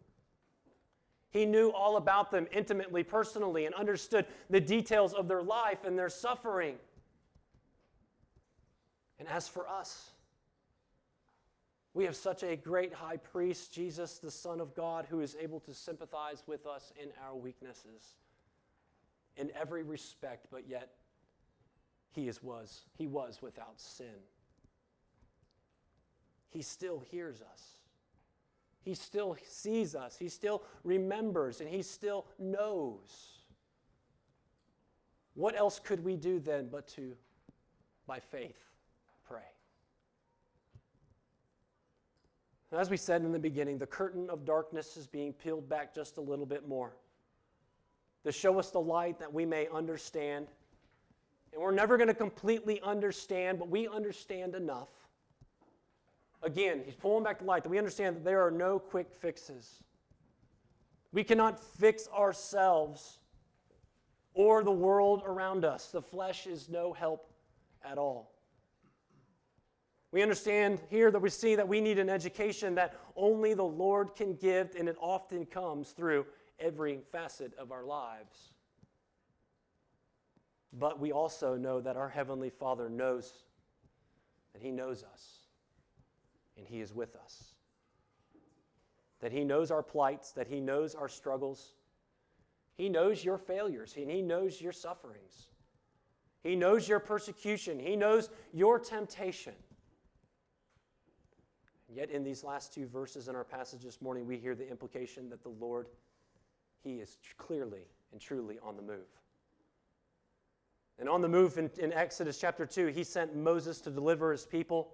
He knew all about them intimately, personally, and understood the details of their life and their suffering. And as for us, we have such a great high priest, Jesus, the Son of God, who is able to sympathize with us in our weaknesses in every respect, but yet he is, was, he was without sin. He still hears us. He still sees us. He still remembers, and he still knows. What else could we do then but to, by faith, pray? Now, as we said in the beginning, the curtain of darkness is being peeled back just a little bit more to show us the light that we may understand And we're never going to completely understand, but we understand enough. Again, he's pulling back the light that we understand that there are no quick fixes. We cannot fix ourselves or the world around us. The flesh is no help at all. We understand here that we see that we need an education that only the Lord can give, and it often comes through every facet of our lives. But we also know that our Heavenly Father knows that He knows us, and He is with us. That He knows our plights, that He knows our struggles. He knows your failures, and He knows your sufferings. He knows your persecution. He knows your temptation. Yet in these last two verses in our passage this morning, we hear the implication that the Lord, He is clearly and truly on the move. And on the move in, in Exodus chapter two, He sent Moses to deliver His people.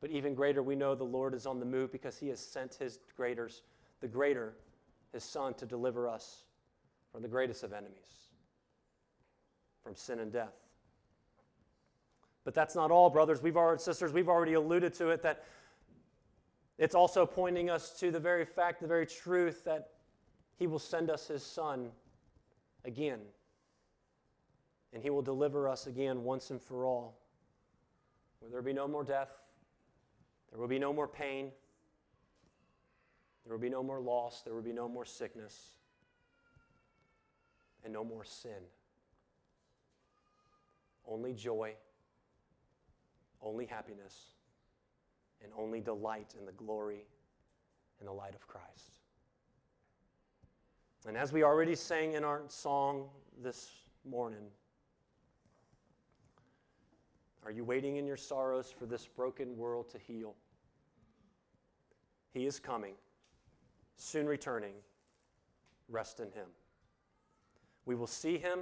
But even greater, we know the Lord is on the move because He has sent His greaters, the greater, His Son, to deliver us from the greatest of enemies, from sin and death. But that's not all, brothers. We've already, sisters, we've already alluded to it, that it's also pointing us to the very fact, the very truth, that He will send us His Son again. And He will deliver us again once and for all. Where there will be no more death, there will be no more pain, there will be no more loss, there will be no more sickness, and no more sin. Only joy, only happiness, and only delight in the glory and the light of Christ. And as we already sang in our song this morning, are you waiting in your sorrows for this broken world to heal? He is coming, soon returning. Rest in Him. We will see Him.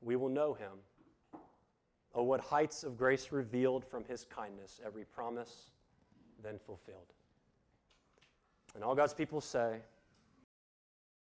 We will know Him. Oh, what heights of grace revealed from His kindness, every promise then fulfilled. And all God's people say,